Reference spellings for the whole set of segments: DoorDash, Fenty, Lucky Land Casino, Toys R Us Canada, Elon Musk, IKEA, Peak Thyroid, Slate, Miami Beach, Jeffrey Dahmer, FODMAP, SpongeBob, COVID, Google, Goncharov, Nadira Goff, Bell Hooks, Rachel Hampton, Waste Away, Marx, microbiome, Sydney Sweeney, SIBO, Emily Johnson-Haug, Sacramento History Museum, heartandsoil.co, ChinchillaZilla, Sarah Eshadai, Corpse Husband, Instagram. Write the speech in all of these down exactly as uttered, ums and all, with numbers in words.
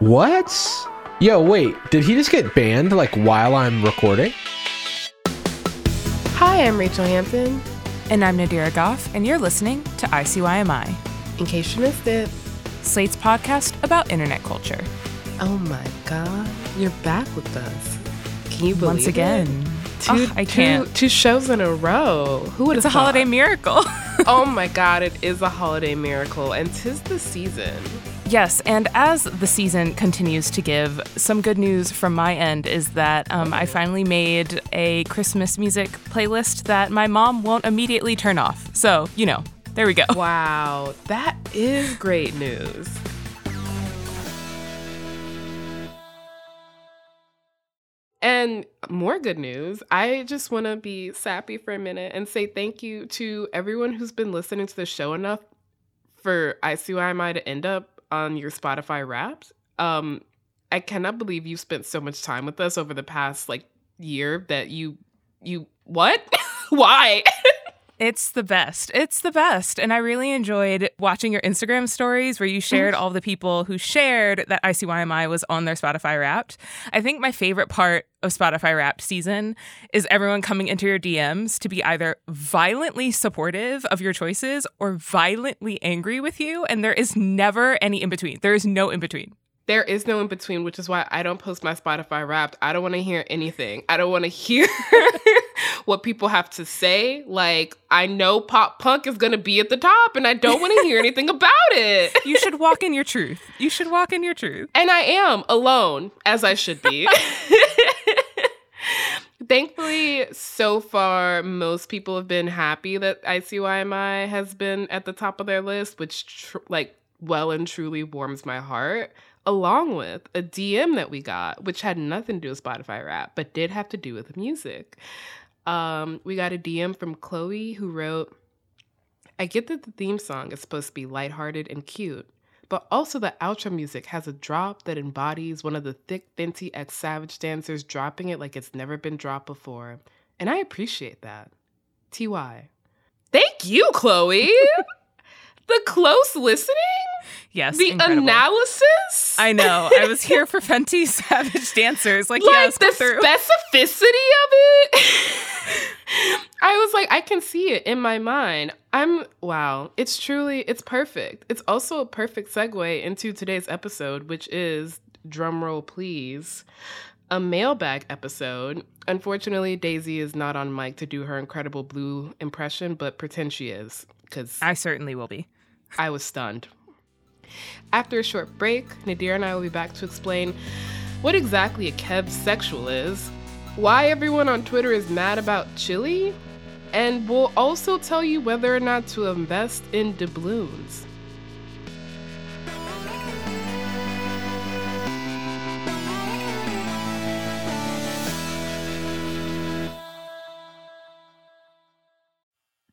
What? Yo, wait, did he just get banned, like, while I'm recording? Hi, I'm Rachel Hampton. And I'm Nadira Goff, and you're listening to I C Y M I. In case you missed it. Slate's podcast about internet culture. Oh my god, you're back with us. Can you believe it? Once again. It? Two, oh, I can't. Two, two shows in a row. Who would have thought? It's a holiday miracle. Oh my god, it is a holiday miracle, and 'tis the season. Yes, and as the season continues to give, some good news from my end is that um, I finally made a Christmas music playlist that my mom won't immediately turn off. So, you know, there we go. Wow, that is great news. And more good news, I just want to be sappy for a minute and say thank you to everyone who's been listening to the show enough for I C Y M I to end up on your Spotify Wrapped. Um, I cannot believe you spent so much time with us over the past like year that you, you, what? Why? It's the best. It's the best. And I really enjoyed watching your Instagram stories where you shared all the people who shared that I C Y M I was on their Spotify Wrapped. I think my favorite part of Spotify Wrapped season is everyone coming into your D Ms to be either violently supportive of your choices or violently angry with you. And there is never any in between. There is no in between. There is no in between, which is why I don't post my Spotify Wrapped. I don't want to hear anything. I don't want to hear what people have to say. Like, I know pop punk is going to be at the top, and I don't want to hear anything about it. You should walk in your truth. You should walk in your truth. And I am alone, as I should be. Thankfully, so far, most people have been happy that I C Y M I has been at the top of their list, which, tr- like, well and truly warms my heart. Along with a D M that we got, which had nothing to do with Spotify Rap, but did have to do with music. Um, we got a D M from Chloe who wrote, I get that the theme song is supposed to be lighthearted and cute, but also the outro music has a drop that embodies one of the thick Fenty X Savage dancers dropping it like it's never been dropped before. And I appreciate that. T Y. Thank you, Chloe! The close listening? Yes, the incredible analysis? I know. I was here for Fenty Savage dancers. Like, like yes, the specificity of it. I was like, I can see it in my mind. I'm, wow. It's truly, it's perfect. It's also a perfect segue into today's episode, which is, drumroll please, a mailbag episode. Unfortunately, Daisy is not on mic to do her incredible Blue impression, but pretend she is. Because I certainly will be. I was stunned. After a short break, Nadir and I will be back to explain what exactly a Kev sexual is, why everyone on Twitter is mad about chili, and we'll also tell you whether or not to invest in doubloons.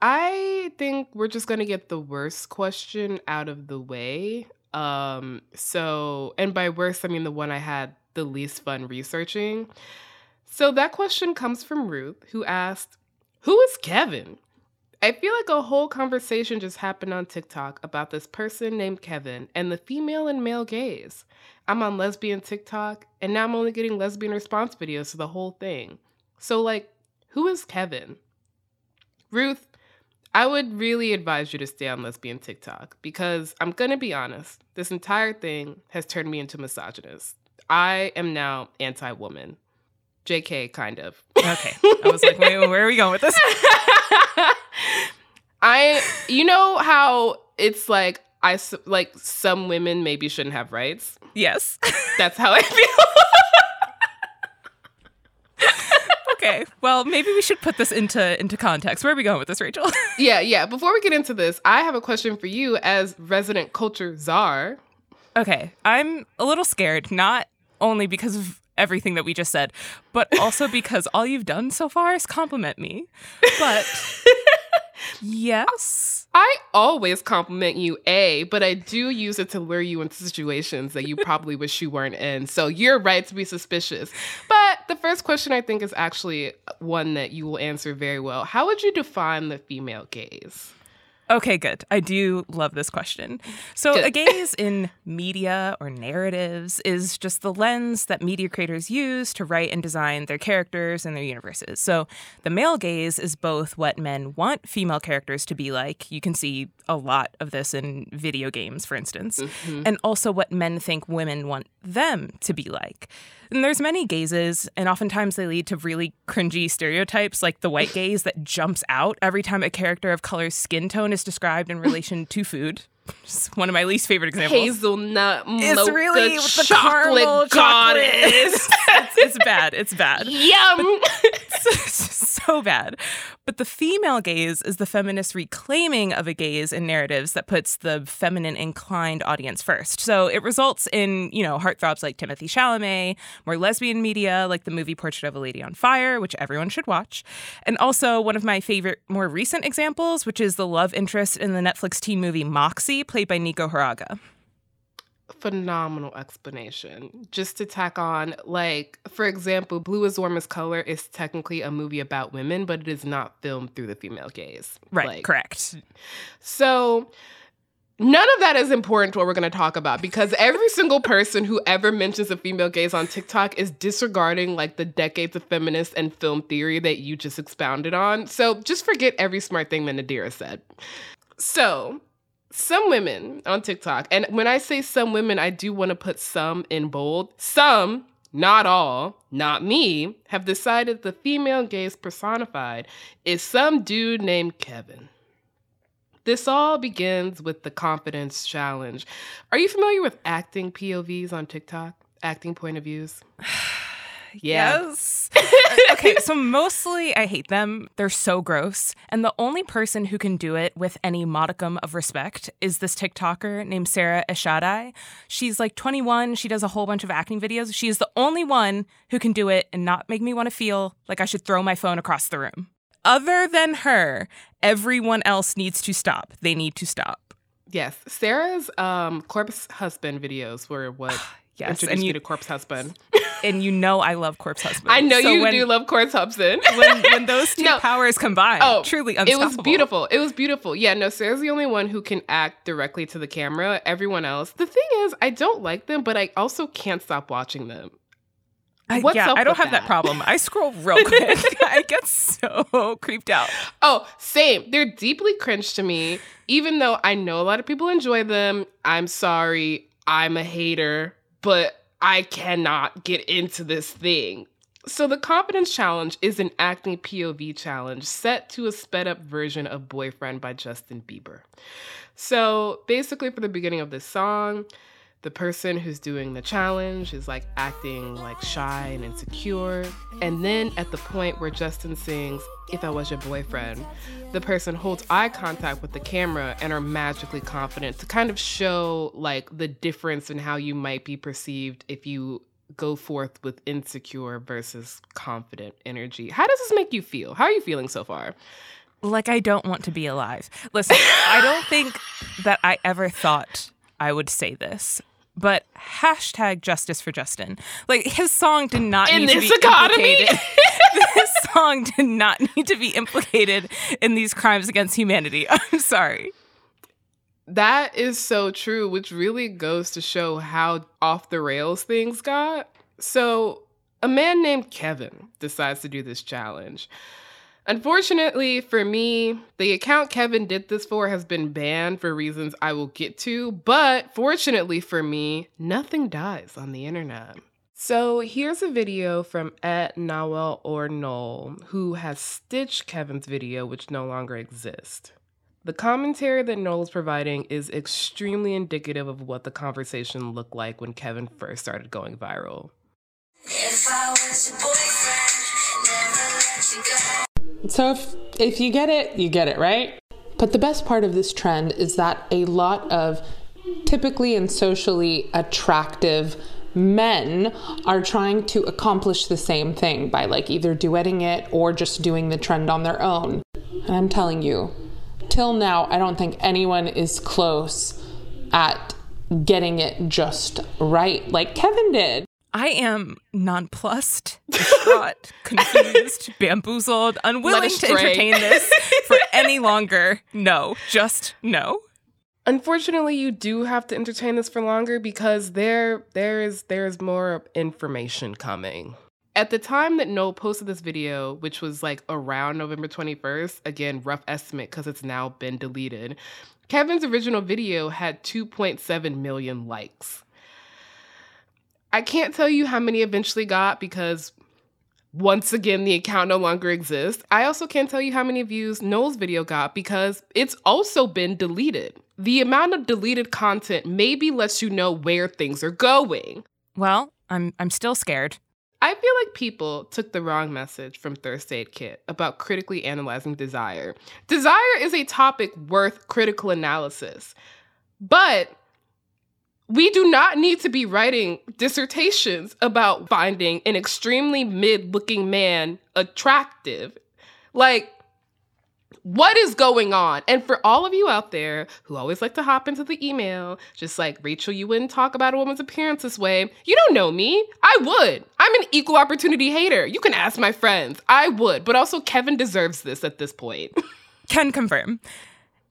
I think we're just going to get the worst question out of the way. Um, so, and by worst, I mean the one I had the least fun researching. So that question comes from Ruth, who asked, "Who is Kevin?" I feel like a whole conversation just happened on TikTok about this person named Kevin and the female and male gaze. I'm on lesbian TikTok, and now I'm only getting lesbian response videos to the whole thing. So, like, who is Kevin? Ruth, I would really advise you to stay on lesbian TikTok because I'm going to be honest, this entire thing has turned me into misogynist. I am now anti-woman. J K, kind of. Okay. I was like, wait, where are we going with this? I, you know how it's like, I, like some women maybe shouldn't have rights? Yes. That's how I feel. Okay, well, maybe we should put this into, into context. Where are we going with this, Rachel? yeah, yeah. Before we get into this, I have a question for you as resident culture czar. Okay, I'm a little scared, not only because of everything that we just said, but also because all you've done so far is compliment me. But yes. I always compliment you, A, but I do use it to lure you into situations that you probably wish you weren't in. So you're right to be suspicious. But the first question I think is actually one that you will answer very well. How would you define the female gaze? Okay, good. I do love this question. So good. A gaze in media or narratives is just the lens that media creators use to write and design their characters and their universes. So the male gaze is both what men want female characters to be like. You can see a lot of this in video games, for instance, mm-hmm. and also what men think women want them to be like. And there's many gazes, and oftentimes they lead to really cringy stereotypes, like the white gaze that jumps out every time a character of color skin tone is described in relation to food. Just one of my least favorite examples. Hazelnut mocha it's really with the chocolate goddess. It's, it's bad. It's bad. Yum. It's, it's so bad. But the female gaze is the feminist reclaiming of a gaze in narratives that puts the feminine inclined audience first. So it results in, you know, heartthrobs like Timothy Chalamet, more lesbian media like the movie Portrait of a Lady on Fire, which everyone should watch. And also one of my favorite more recent examples, which is the love interest in the Netflix teen movie Moxie, played by Nico Haraga. Phenomenal explanation. Just to tack on, like, for example, Blue is Warmest Color is technically a movie about women, but it is not filmed through the female gaze. Right, like, correct. So none of that is important to what we're going to talk about because every single person who ever mentions a female gaze on TikTok is disregarding, like, the decades of feminist and film theory that you just expounded on. So just forget every smart thing that Nadira said. So some women on TikTok, and when I say some women, I do want to put some in bold. Some, not all, not me, have decided the female gaze personified is some dude named Kevin. This all begins with the confidence challenge. Are you familiar with acting P O Vs on TikTok? Acting point of views? Yeah. Yes. Okay, so mostly I hate them. They're so gross. And the only person who can do it with any modicum of respect is this TikToker named Sarah Eshadai. She's like twenty-one. She does a whole bunch of acting videos. She is the only one who can do it and not make me want to feel like I should throw my phone across the room. Other than her, everyone else needs to stop. They need to stop. Yes. Sarah's um, Corpse Husband videos were what yes, introduced and you- me to Corpse Husband. And you know I love Corpse Husband. I know so you when, do love Corpse Husband. when, when those two no. powers combine, oh, truly unstoppable. It was beautiful. It was beautiful. Yeah, no, Sarah's the only one who can act directly to the camera. Everyone else. The thing is, I don't like them, but I also can't stop watching them. What's yeah, up I don't have that? that problem. I scroll real quick. I get so creeped out. Oh, same. They're deeply cringe to me, even though I know a lot of people enjoy them. I'm sorry. I'm a hater, but I cannot get into this thing. So the Confidence Challenge is an acting P O V challenge set to a sped-up version of Boyfriend by Justin Bieber. So basically, for the beginning of this song, the person who's doing the challenge is like acting like shy and insecure. And then at the point where Justin sings, "If I Was Your Boyfriend," the person holds eye contact with the camera and are magically confident to kind of show like the difference in how you might be perceived if you go forth with insecure versus confident energy. How does this make you feel? How are you feeling so far? Like, I don't want to be alive. Listen, I don't think that I ever thought I would say this, but hashtag justice for Justin. Like, his song did not in need this to be economy? implicated. This song did not need to be implicated in these crimes against humanity. I'm sorry. That is so true, which really goes to show how off the rails things got. So a man named Kevin decides to do this challenge. Unfortunately for me, the account Kevin did this for has been banned for reasons I will get to, but fortunately for me, nothing dies on the internet. So here's a video from at Nawel or Noel, who has stitched Kevin's video, which no longer exists. The commentary that Noel is providing is extremely indicative of what the conversation looked like when Kevin first started going viral. If I was your boyfriend, never let you go. So if, if you get it, you get it, right? But the best part of this trend is that a lot of typically and socially attractive men are trying to accomplish the same thing by like either duetting it or just doing the trend on their own. And I'm telling you, till now, I don't think anyone is close at getting it just right like Kevin did. I am nonplussed, distraught, confused, bamboozled, unwilling to entertain this for any longer. No, just no. Unfortunately, you do have to entertain this for longer because there, there is, there is more information coming. At the time that Noel posted this video, which was like around November twenty-first, again, rough estimate because it's now been deleted, Kevin's original video had two point seven million likes. I can't tell you how many eventually got because, once again, the account no longer exists. I also can't tell you how many views Noel's video got because it's also been deleted. The amount of deleted content maybe lets you know where things are going. Well, I'm I'm still scared. I feel like people took the wrong message from First Aid Kit about critically analyzing desire. Desire is a topic worth critical analysis, but we do not need to be writing dissertations about finding an extremely mid-looking man attractive. Like, what is going on? And for all of you out there who always like to hop into the email, just like, Rachel, you wouldn't talk about a woman's appearance this way. You don't know me. I would. I'm an equal opportunity hater. You can ask my friends. I would. But also, Kevin deserves this at this point. Can confirm.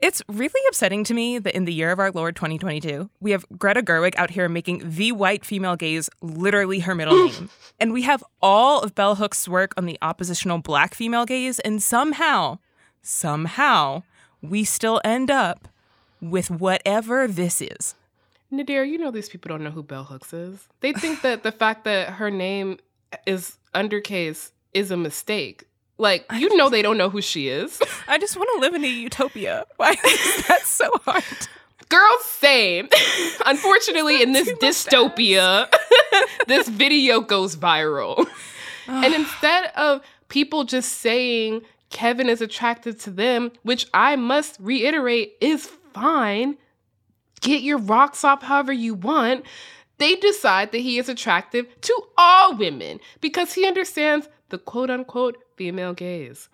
It's really upsetting to me that in the year of our Lord twenty twenty-two, we have Greta Gerwig out here making the white female gaze literally her middle name. And we have all of Bell Hooks' work on the oppositional black female gaze. And somehow, somehow, we still end up with whatever this is. Nadira, you know these people don't know who Bell Hooks is. They think that the fact that her name is Undercase is a mistake. Like, you know they don't know who she is. I just want to live in a utopia. Why is that so hard? Girl, same. Unfortunately, in this dystopia, this video goes viral. And instead of people just saying Kevin is attracted to them, which I must reiterate is fine, get your rocks off however you want, they decide that he is attractive to all women because he understands the quote-unquote female gaze.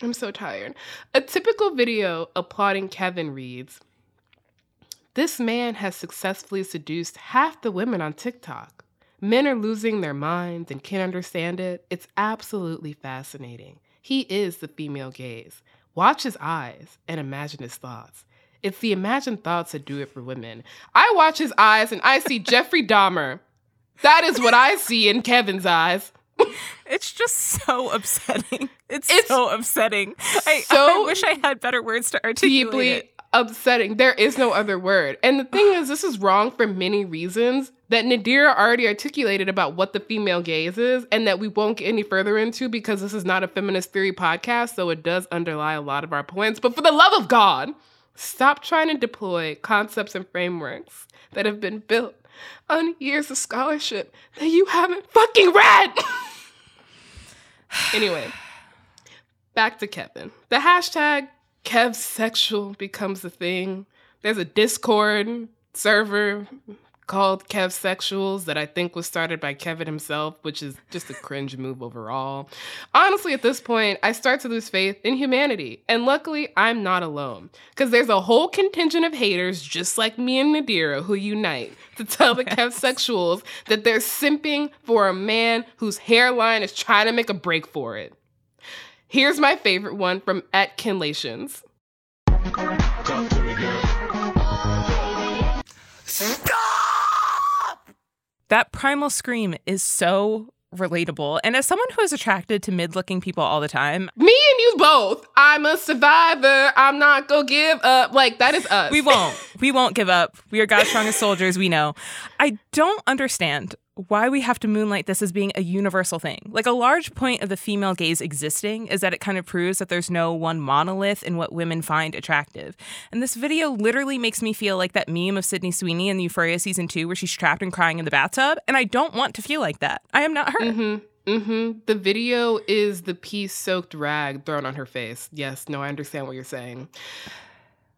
I'm so tired. A typical video applauding Kevin reads, "This man has successfully seduced half the women on TikTok. Men are losing their minds and can't understand it. It's absolutely fascinating. He is the female gaze. Watch his eyes and imagine his thoughts. It's the imagined thoughts that do it for women." I watch his eyes and I see Jeffrey Dahmer. That is what I see in Kevin's eyes. It's just so upsetting. It's, it's so upsetting. I, so I wish I had better words to articulate deeply it. upsetting. There is no other word. And the thing is, this is wrong for many reasons that Nadira already articulated about what the female gaze is, and that we won't get any further into because this is not a feminist theory podcast, so it does underlie a lot of our points. But for the love of God, stop trying to deploy concepts and frameworks that have been built on years of scholarship that you haven't fucking read. Anyway, back to Kevin. The hashtag KevSexual becomes a thing. There's a Discord server called KevSexuals that I think was started by Kevin himself, which is just a cringe move overall. Honestly, at this point, I start to lose faith in humanity. And luckily, I'm not alone. Because there's a whole contingent of haters just like me and Nadira who unite to tell the KevSexuals that they're simping for a man whose hairline is trying to make a break for it. Here's my favorite one from at Kinlations. Stop! That primal scream is so relatable. And as someone who is attracted to mid-looking people all the time... Me and you both. I'm a survivor. I'm not gonna give up. Like, that is us. We won't. We won't give up. We are God's strongest soldiers. We know. I don't understand why we have to moonlight this as being a universal thing. Like, a large point of the female gaze existing is that it kind of proves that there's no one monolith in what women find attractive. And this video literally makes me feel like that meme of Sydney Sweeney in Euphoria Season two where she's trapped and crying in the bathtub, and I don't want to feel like that. I am not her. Mm-hmm. Mm-hmm. The video is the pee-soaked rag thrown on her face. Yes, no, I understand what you're saying.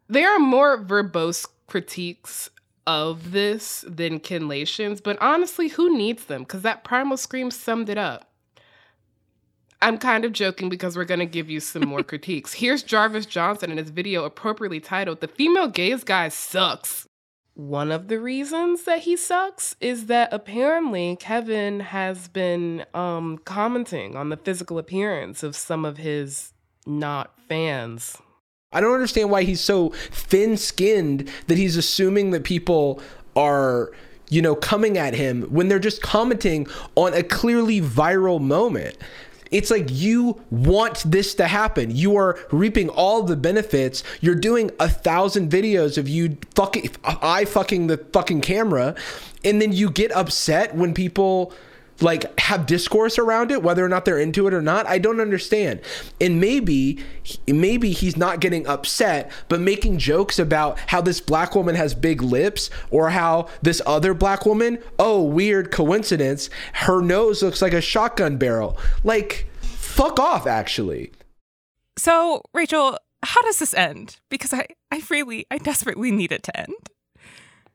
There are more verbose critiques of this than Kinlations, but honestly, who needs them? Because that primal scream summed it up. I'm kind of joking because we're going to give you some more critiques. Here's Jarvis Johnson in his video appropriately titled, "The Female Gaze Guy Sucks." One of the reasons that he sucks is that apparently Kevin has been um, commenting on the physical appearance of some of his not fans. I don't understand why he's so thin-skinned that he's assuming that people are, you know, coming at him when they're just commenting on a clearly viral moment. It's like, you want this to happen. You are reaping all the benefits. You're doing a thousand videos of you fucking eye fucking the fucking camera, and then you get upset when people like have discourse around it, whether or not they're into it or not. I don't understand. And maybe, maybe he's not getting upset, but making jokes about how this black woman has big lips, or how this other black woman, oh, weird coincidence, her nose looks like a shotgun barrel. Like, fuck off, actually. So, Rachel, how does this end? Because I, I really, I desperately need it to end.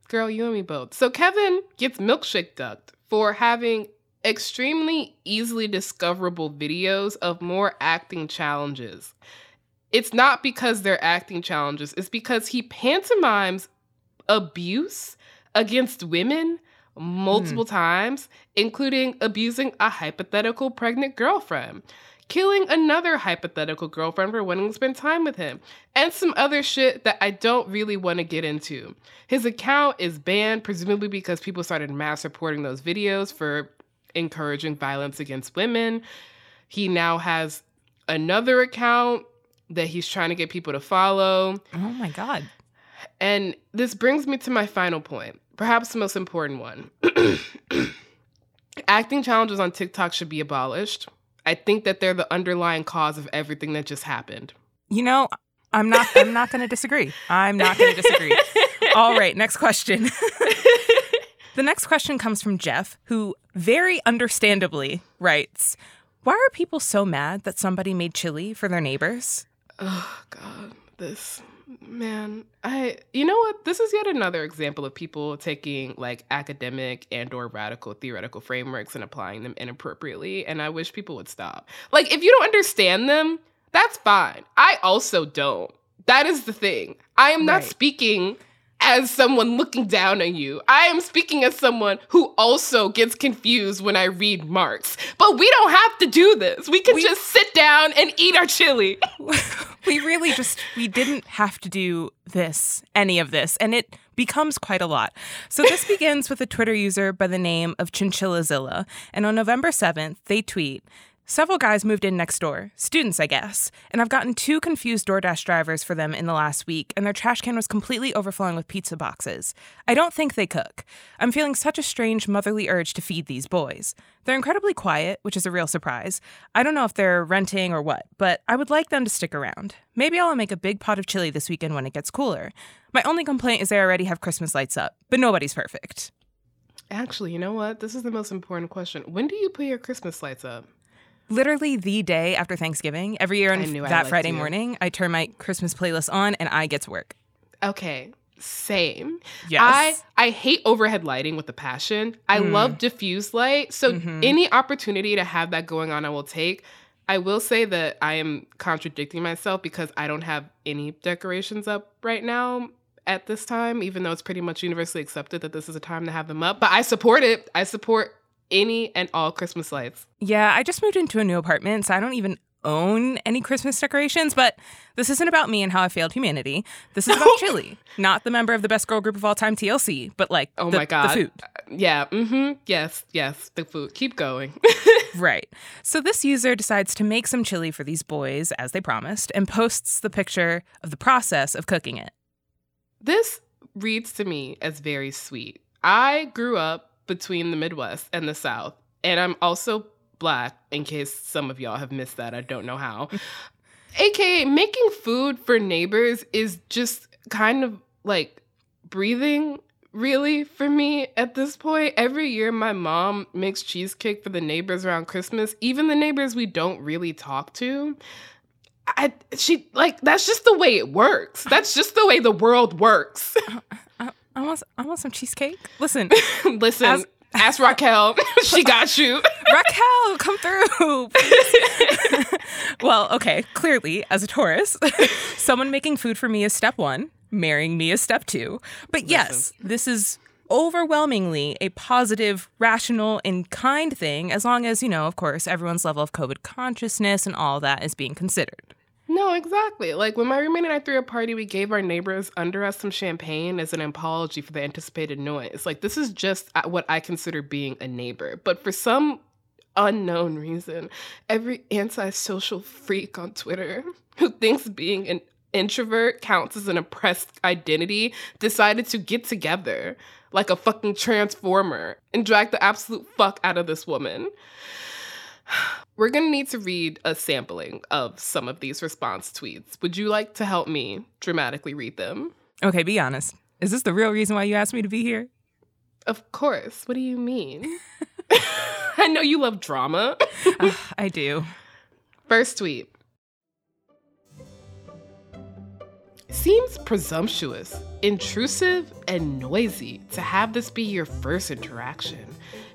Girl, you and me both. So Kevin gets milkshake ducked for having extremely easily discoverable videos of more acting challenges. It's not because they're acting challenges. It's because he pantomimes abuse against women multiple mm. times, including abusing a hypothetical pregnant girlfriend, killing another hypothetical girlfriend for wanting to spend time with him, and some other shit that I don't really want to get into. His account is banned, presumably because people started mass reporting those videos for encouraging violence against women. He now has another account that he's trying to get people to follow. Oh my God. And this brings me to my final point, perhaps the most important one. Acting challenges on TikTok should be abolished. I think that they're the underlying cause of everything that just happened. You know, I'm not I'm not going to disagree. I'm not going to disagree. All right, next question. The next question comes from Jeff, who very understandably writes, "Why are people so mad that somebody made chili for their neighbors?" Oh, God, this, man, I, you know what? This is yet another example of people taking, like, academic and or radical theoretical frameworks and applying them inappropriately, and I wish people would stop. Like, if you don't understand them, that's fine. I also don't. That is the thing. I am not right. speaking... as someone looking down on you. I am speaking as someone who also gets confused when I read Marx. But we don't have to do this. We can we, just sit down and eat our chili. We really just, we didn't have to do this, any of this. And it becomes quite a lot. So this begins with a Twitter user by the name of ChinchillaZilla. And on November seventh, they tweet, Several guys moved in next door, students, I guess, and I've gotten two confused DoorDash drivers for them in the last week, and their trash can was completely overflowing with pizza boxes. I don't think they cook. I'm feeling such a strange motherly urge to feed these boys. They're incredibly quiet, which is a real surprise. I don't know if they're renting or what, but I would like them to stick around. Maybe I'll make a big pot of chili this weekend when it gets cooler. My only complaint is they already have Christmas lights up, but nobody's perfect. Actually, you know what? This is the most important question. When do you put your Christmas lights up? Literally the day after Thanksgiving. Every year on that Friday morning, I turn my Christmas playlist on and I get to work. Okay. Same. Yes. I, I hate overhead lighting with a passion. I mm. love diffuse light. So mm-hmm. any opportunity to have that going on, I will take. I will say that I am contradicting myself because I don't have any decorations up right now at this time, even though it's pretty much universally accepted that this is a time to have them up. But I support it. I support any and all Christmas lights. Yeah, I just moved into a new apartment, so I don't even own any Christmas decorations, but this isn't about me and how I failed humanity. This is about Chili, not the member of the best girl group of all time, T L C, but like oh the, my God. the food. Yeah, mm-hmm, yes, yes, the food. Keep going. Right. So this user decides to make some chili for these boys, as they promised, and posts the picture of the process of cooking it. This reads to me as very sweet. I grew up between the Midwest and the South. And I'm also Black, in case some of y'all have missed that. I don't know how. A K A making food for neighbors is just kind of like breathing, really, for me at this point. Every year, my mom makes cheesecake for the neighbors around Christmas, even the neighbors we don't really talk to. I, she, like, that's just the way it works. That's just the way the world works. I want, I want some cheesecake. Listen. Listen. Ask, ask Raquel. She got you. Raquel, come through. Well, okay. Clearly, as a Taurus, someone making food for me is step one. Marrying me is step two. But yes, Listen. This is overwhelmingly a positive, rational, and kind thing, as long as, you know, of course, everyone's level of COVID consciousness and all that is being considered. No, exactly. Like, when my roommate and I threw a party, we gave our neighbors under us some champagne as an apology for the anticipated noise. Like, this is just what I consider being a neighbor. But for some unknown reason, every antisocial freak on Twitter who thinks being an introvert counts as an oppressed identity decided to get together like a fucking transformer and drag the absolute fuck out of this woman. We're going to need to read a sampling of some of these response tweets. Would you like to help me dramatically read them? Okay, be honest. Is this the real reason why you asked me to be here? Of course. What do you mean? I know you love drama. uh, I do. First tweet. Seems presumptuous, intrusive, and noisy to have this be your first interaction.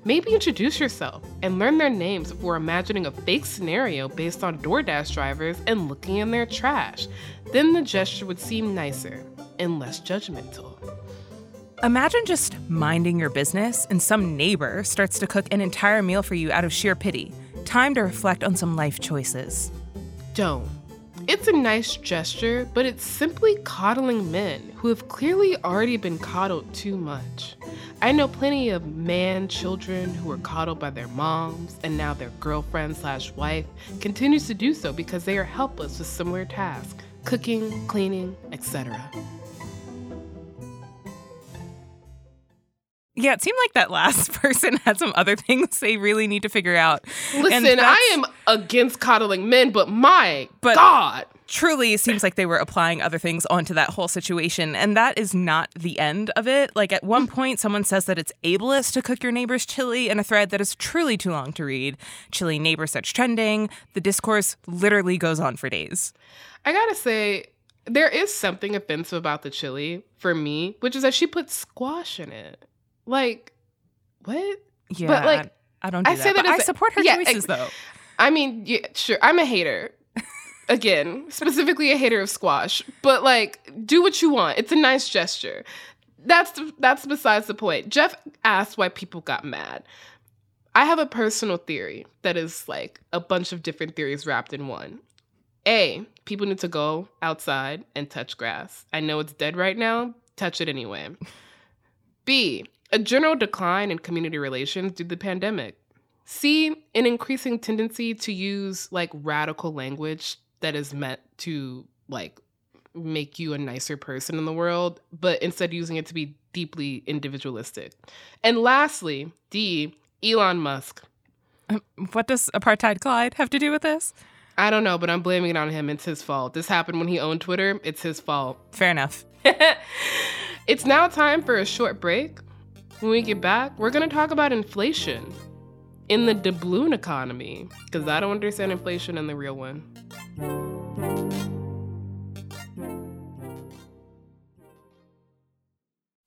Maybe introduce yourself and learn their names before imagining a fake scenario based on DoorDash drivers and looking in their trash. Then the gesture would seem nicer and less judgmental. Imagine just minding your business and some neighbor starts to cook an entire meal for you out of sheer pity. Time to reflect on some life choices. Don't. It's a nice gesture, but it's simply coddling men who have clearly already been coddled too much. I know plenty of man children who were coddled by their moms, and now their girlfriend slash wife continues to do so because they are helpless with similar tasks, cooking, cleaning, et cetera. Yeah, it seemed like that last person had some other things they really need to figure out. Listen, I am against coddling men, but my but God. Truly, it seems like they were applying other things onto that whole situation, and that is not the end of it. Like, at one point, someone says that it's ableist to cook your neighbor's chili in a thread that is truly too long to read. Chili neighbor such trending. The discourse literally goes on for days. I gotta say, there is something offensive about the chili, for me, which is that she put squash in it. Like, what? Yeah, but like, I, I don't do I that. Say that as I a, support her yeah, choices, I, though. I mean, yeah, sure. I'm a hater. Again, specifically a hater of squash. But, like, do what you want. It's a nice gesture. That's the, that's besides the point. Jeff asked why people got mad. I have a personal theory that is, like, a bunch of different theories wrapped in one. A, people need to go outside and touch grass. I know it's dead right now. Touch it anyway. B, a general decline in community relations due to the pandemic. C, an increasing tendency to use like radical language that is meant to like make you a nicer person in the world, but instead using it to be deeply individualistic. And lastly, D, Elon Musk. What does apartheid Clyde have to do with this? I don't know, but I'm blaming it on him. It's his fault. This happened when he owned Twitter. It's his fault. Fair enough. It's now time for a short break. When we get back, we're going to talk about inflation in the doubloon economy, because I don't understand inflation in the real one.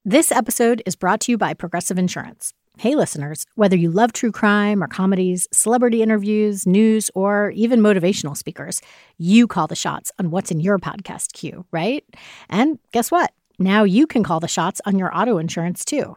This episode is brought to you by Progressive Insurance. Hey, listeners, whether you love true crime or comedies, celebrity interviews, news, or even motivational speakers, you call the shots on what's in your podcast queue, right? And guess what? Now you can call the shots on your auto insurance, too.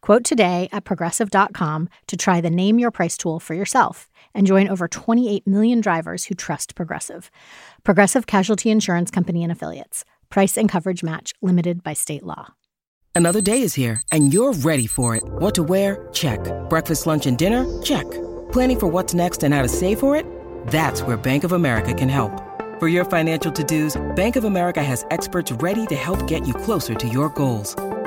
Quote today at Progressive dot com to try the Name Your Price tool for yourself and join over twenty-eight million drivers who trust Progressive. Progressive Casualty Insurance Company and Affiliates. Price and coverage match limited by state law. Another day is here, and you're ready for it. What to wear? Check. Breakfast, lunch, and dinner? Check. Planning for what's next and how to save for it? That's where Bank of America can help. For your financial to-dos, Bank of America has experts ready to help get you closer to your goals.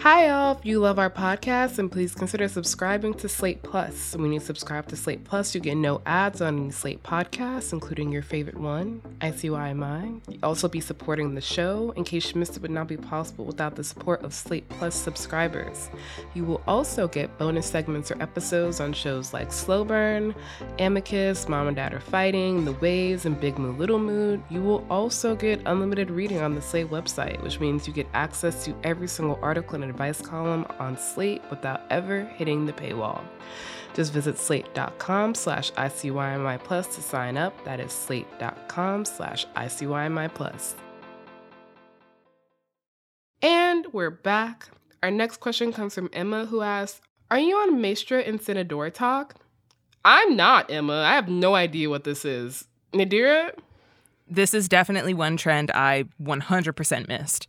Hi, y'all. If you love our podcast, then please consider subscribing to Slate Plus. When you subscribe to Slate Plus, you get no ads on any Slate podcasts, including your favorite one, I C Y M I. You'll also be supporting the show. In case you missed it, would not be possible without the support of Slate Plus subscribers. You will also get bonus segments or episodes on shows like Slow Burn, Amicus, Mom and Dad Are Fighting, The Waves, and Big Mood, Little Mood. You will also get unlimited reading on the Slate website, which means you get access to every single article and advice column on Slate without ever hitting the paywall. Just visit slate.com slash ICYMI plus to sign up. That is slate.com slash ICYMI plus. And we're back. Our next question comes from Emma, who asks, are you on Maestra and Senador talk? I'm not, Emma. I have no idea what this is. Nadira? This is definitely one trend I one hundred percent missed.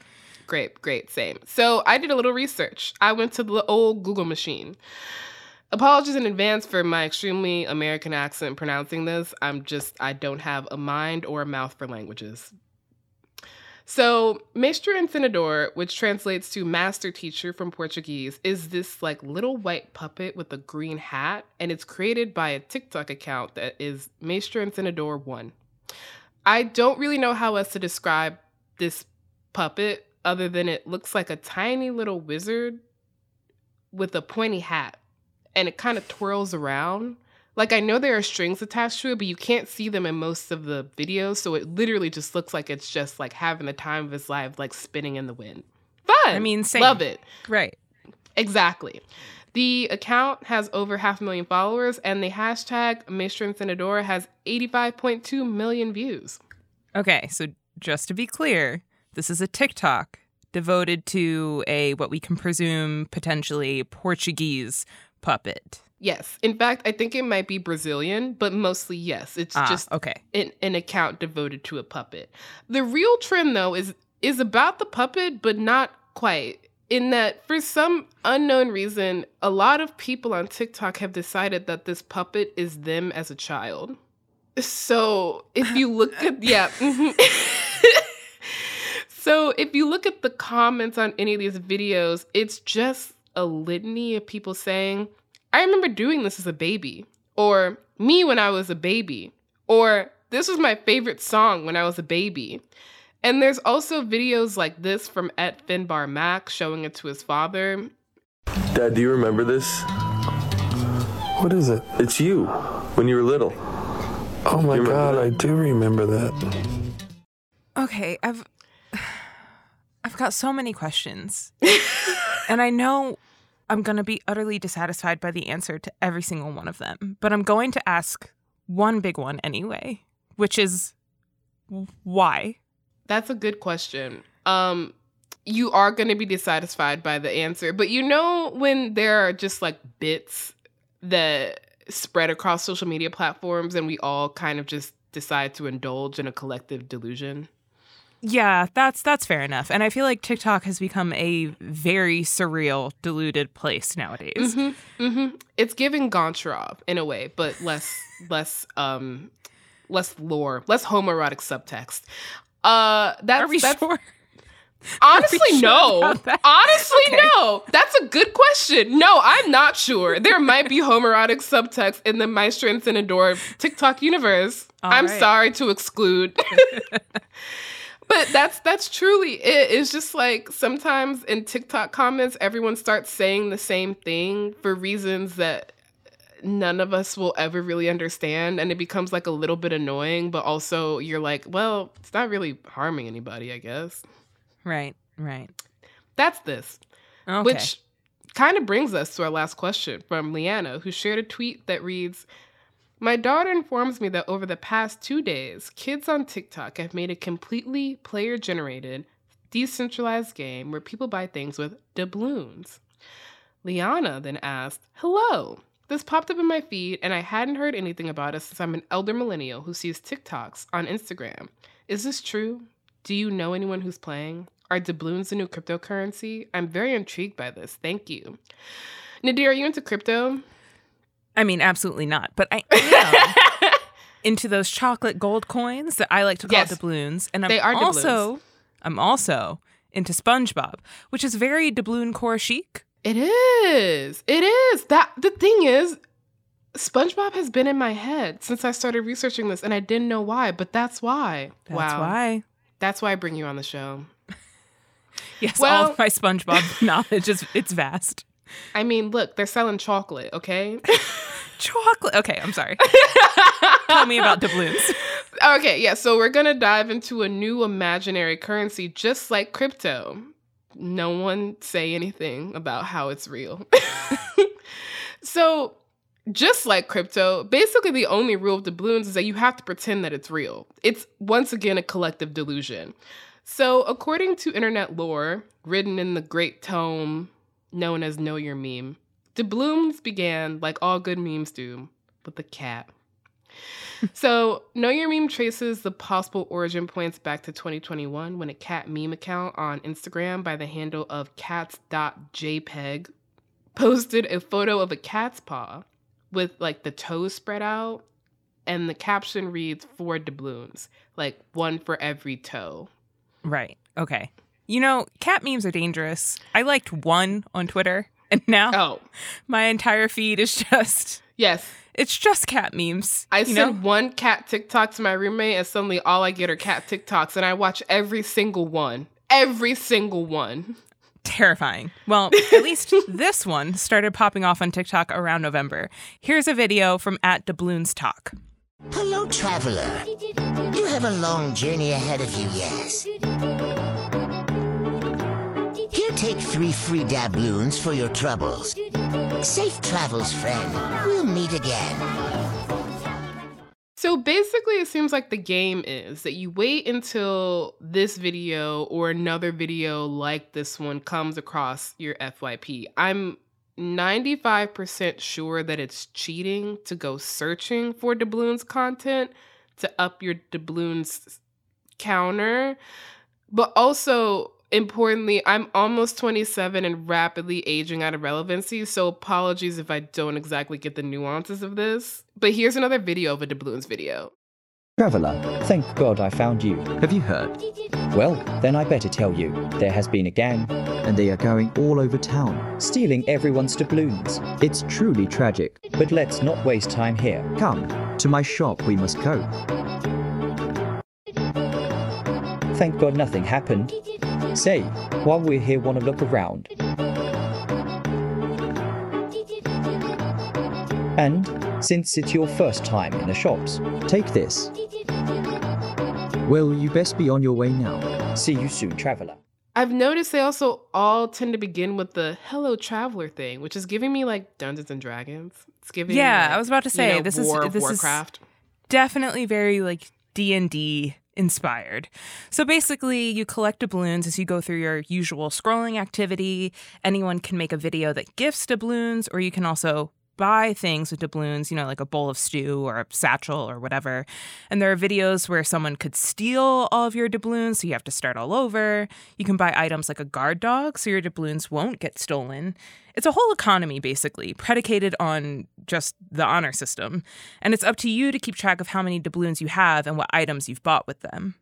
Great, great, same. So I did a little research. I went to the old Google machine. Apologies in advance for my extremely American accent pronouncing this. I'm just, I don't have a mind or a mouth for languages. So Mestre Ensinador, which translates to master teacher from Portuguese, is this like little white puppet with a green hat, and it's created by a TikTok account that is Mestre Ensinador one. I don't really know how else to describe this puppet, other than it looks like a tiny little wizard with a pointy hat, and it kind of twirls around. Like, I know there are strings attached to it, but you can't see them in most of the videos, so it literally just looks like it's just, like, having the time of its life, like, spinning in the wind. Fun! I mean, same. Love it. Right. Exactly. The account has over half a million followers, and the hashtag Maestra and Senadora has eighty-five point two million views. Okay, so just to be clear, this is a TikTok devoted to a, what we can presume, potentially Portuguese puppet. Yes. In fact, I think it might be Brazilian, but mostly, yes. It's ah, just okay. an, an account devoted to a puppet. The real trend, though, is is about the puppet, but not quite. In that, for some unknown reason, a lot of people on TikTok have decided that this puppet is them as a child. So if you look at... yeah. So if you look at the comments on any of these videos, it's just a litany of people saying, I remember doing this as a baby, or me when I was a baby, or this was my favorite song when I was a baby. And there's also videos like this from at Finbar Mac showing it to his father. Dad, do you remember this? What is it? It's you when you were little. Oh my God, that? I do remember that. Okay, I've I've got so many questions. And I know I'm going to be utterly dissatisfied by the answer to every single one of them. But I'm going to ask one big one anyway, which is why? That's a good question. Um, you are going to be dissatisfied by the answer. But you know when there are just like bits that spread across social media platforms and we all kind of just decide to indulge in a collective delusion? Yeah, that's that's fair enough. And I feel like TikTok has become a very surreal, deluded place nowadays. Mm-hmm, mm-hmm. It's giving Goncharov in a way, but less less um, less lore, less homoerotic subtext. Uh, that's, Are we that's, sure? Honestly, sure no. Honestly, okay. no. That's a good question. No, I'm not sure. There might be homoerotic subtext in the Maestro and Senador TikTok universe. All I'm right. sorry to exclude. But that's that's truly it. It's just like sometimes in TikTok comments, everyone starts saying the same thing for reasons that none of us will ever really understand. And it becomes like a little bit annoying. But also you're like, well, it's not really harming anybody, I guess. Right, right. That's this. Okay. Which kind of brings us to our last question from Leanna, who shared a tweet that reads, my daughter informs me that over the past two days, kids on TikTok have made a completely player-generated, decentralized game where people buy things with doubloons. Liana then asked, hello, this popped up in my feed and I hadn't heard anything about it since I'm an elder millennial who sees TikToks on Instagram. Is this true? Do you know anyone who's playing? Are doubloons a new cryptocurrency? I'm very intrigued by this. Thank you. Nadira, are you into crypto? I mean, absolutely not. But I am into those chocolate gold coins that I like to call yes, doubloons. And I'm they are also, doubloons. I'm also into SpongeBob, which is very doubloon core chic. It is. It is. That the thing is, SpongeBob has been in my head since I started researching this, and I didn't know why. But that's why. That's wow. why. That's why I bring you on the show. Yes, well, all of my SpongeBob knowledge is it's vast. I mean, look, they're selling chocolate, okay? Chocolate. Okay, I'm sorry. Tell me about doubloons. Okay, yeah, so we're going to dive into a new imaginary currency just like crypto. No one say anything about how it's real. So, just like crypto, basically the only rule of doubloons is that you have to pretend that it's real. It's, once again, a collective delusion. So, according to internet lore, written in the great tome known as Know Your Meme, doubloons began, like all good memes do, with a cat. So, Know Your Meme traces the possible origin points back to twenty twenty-one when a cat meme account on Instagram by the handle of cats dot j p g posted a photo of a cat's paw with like the toes spread out and the caption reads four doubloons, like one for every toe. Right. Okay. You know, cat memes are dangerous. I liked one on Twitter, and now oh. my entire feed is just... Yes. It's just cat memes. I send know? one cat TikTok to my roommate, and suddenly all I get are cat TikToks, and I watch every single one. Every single one. Terrifying. Well, at least this one started popping off on TikTok around November. Here's a video from at Doubloons Talk. Hello, traveler. You have a long journey ahead of you, yes. Take three free doubloons for your troubles. Safe travels, friend. We'll meet again. So basically, it seems like the game is that you wait until this video or another video like this one comes across your F Y P. I'm ninety-five percent sure that it's cheating to go searching for doubloons content to up your doubloons counter. But also... importantly, I'm almost twenty-seven and rapidly aging out of relevancy, so apologies if I don't exactly get the nuances of this. But here's another video of a doubloons video. Traveler, thank God I found you. Have you heard? Well, then I better tell you. There has been a gang, and they are going all over town, stealing everyone's doubloons. It's truly tragic. But let's not waste time here. Come, to my shop we must go. Thank God nothing happened. Say, while we're here, want to look around. And since it's your first time in the shops. Take this. Well, you best be on your way now. See you soon, traveler. I've noticed they also all tend to begin with the hello traveler thing, which is giving me like Dungeons and Dragons. It's giving Yeah, like, I was about to say you know, this War is this Warcraft. Is definitely very like D and D inspired. So basically, you collect doubloons as you go through your usual scrolling activity. Anyone can make a video that gifts doubloons, or you can also buy things with doubloons, you know, like a bowl of stew or a satchel or whatever. And there are videos where someone could steal all of your doubloons, so you have to start all over. You can buy items like a guard dog, so your doubloons won't get stolen. It's a whole economy, basically, predicated on just the honor system. And it's up to you to keep track of how many doubloons you have and what items you've bought with them.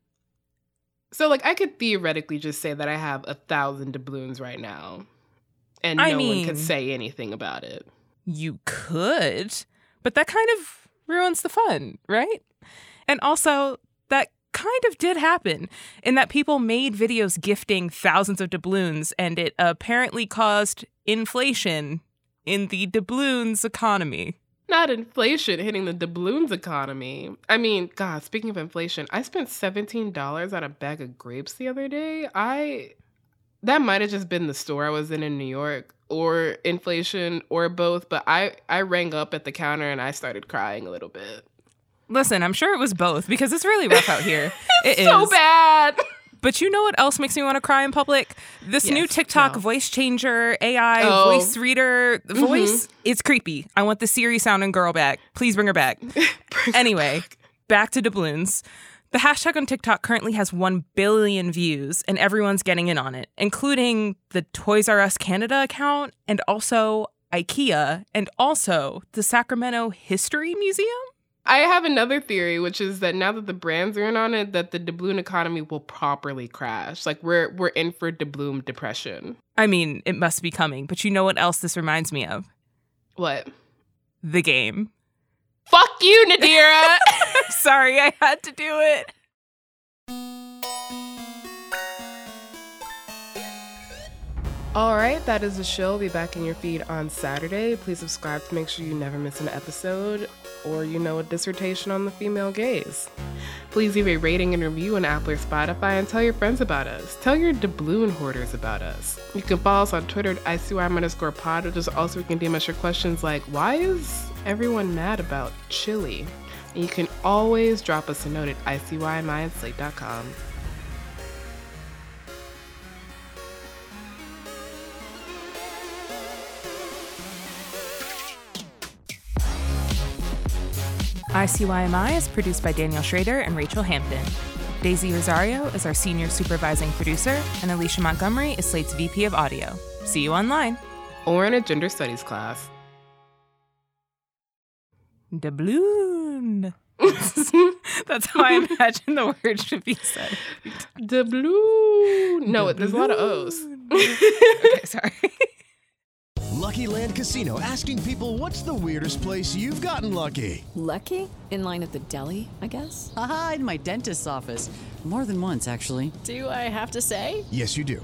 So, like, I could theoretically just say that I have a thousand doubloons right now, and I no mean, one could say anything about it. You could, but that kind of ruins the fun, right? And also, that kind of did happen in that people made videos gifting thousands of doubloons, and it apparently caused inflation in the doubloons economy. Not inflation hitting the doubloons economy. I mean, God, speaking of inflation, I spent seventeen dollars on a bag of grapes the other day. I... That might have just been the store I was in in New York, or inflation, or both. But I, I rang up at the counter and I started crying a little bit. Listen, I'm sure it was both because it's really rough out here. It's it so is. bad. But you know what else makes me want to cry in public? This yes, new TikTok no. voice changer, A I, oh. voice reader, voice. Mm-hmm. It's creepy. I want the Siri sounding girl back. Please bring her back. bring anyway, her back. back to doubloons. The hashtag on TikTok currently has one billion views, and everyone's getting in on it, including the Toys R Us Canada account, and also IKEA, and also the Sacramento History Museum. I have another theory, which is that now that the brands are in on it, that the doubloon economy will properly crash. Like, we're we're in for doubloon depression. I mean, it must be coming, but you know what else this reminds me of? What? The game. Fuck you, Nadira! Sorry, I had to do it. All right, that is the show. We'll be back in your feed on Saturday. Please subscribe to make sure you never miss an episode or, you know, a dissertation on the female gaze. Please leave a rating and review on Apple or Spotify and tell your friends about us. Tell your doubloon hoarders about us. You can follow us on Twitter at ICYMI underscore pod, which is also you can D M us your questions like, why is everyone mad about chili? And you can always drop us a note at ICYMI at slate dot com. I C Y M I is produced by Daniel Schrader and Rachel Hampton. Daisy Rosario is our senior supervising producer, and Alicia Montgomery is Slate's V P of audio. See you online. Or in a gender studies class. Doubloon. That's how I imagine the word should be said. Doubloon. No, Doubloon. There's a lot of O's. Okay, sorry. Lucky Land Casino, asking people, what's the weirdest place you've gotten lucky? Lucky? In line at the deli, I guess? Aha, in my dentist's office. More than once, actually. Do I have to say? Yes, you do.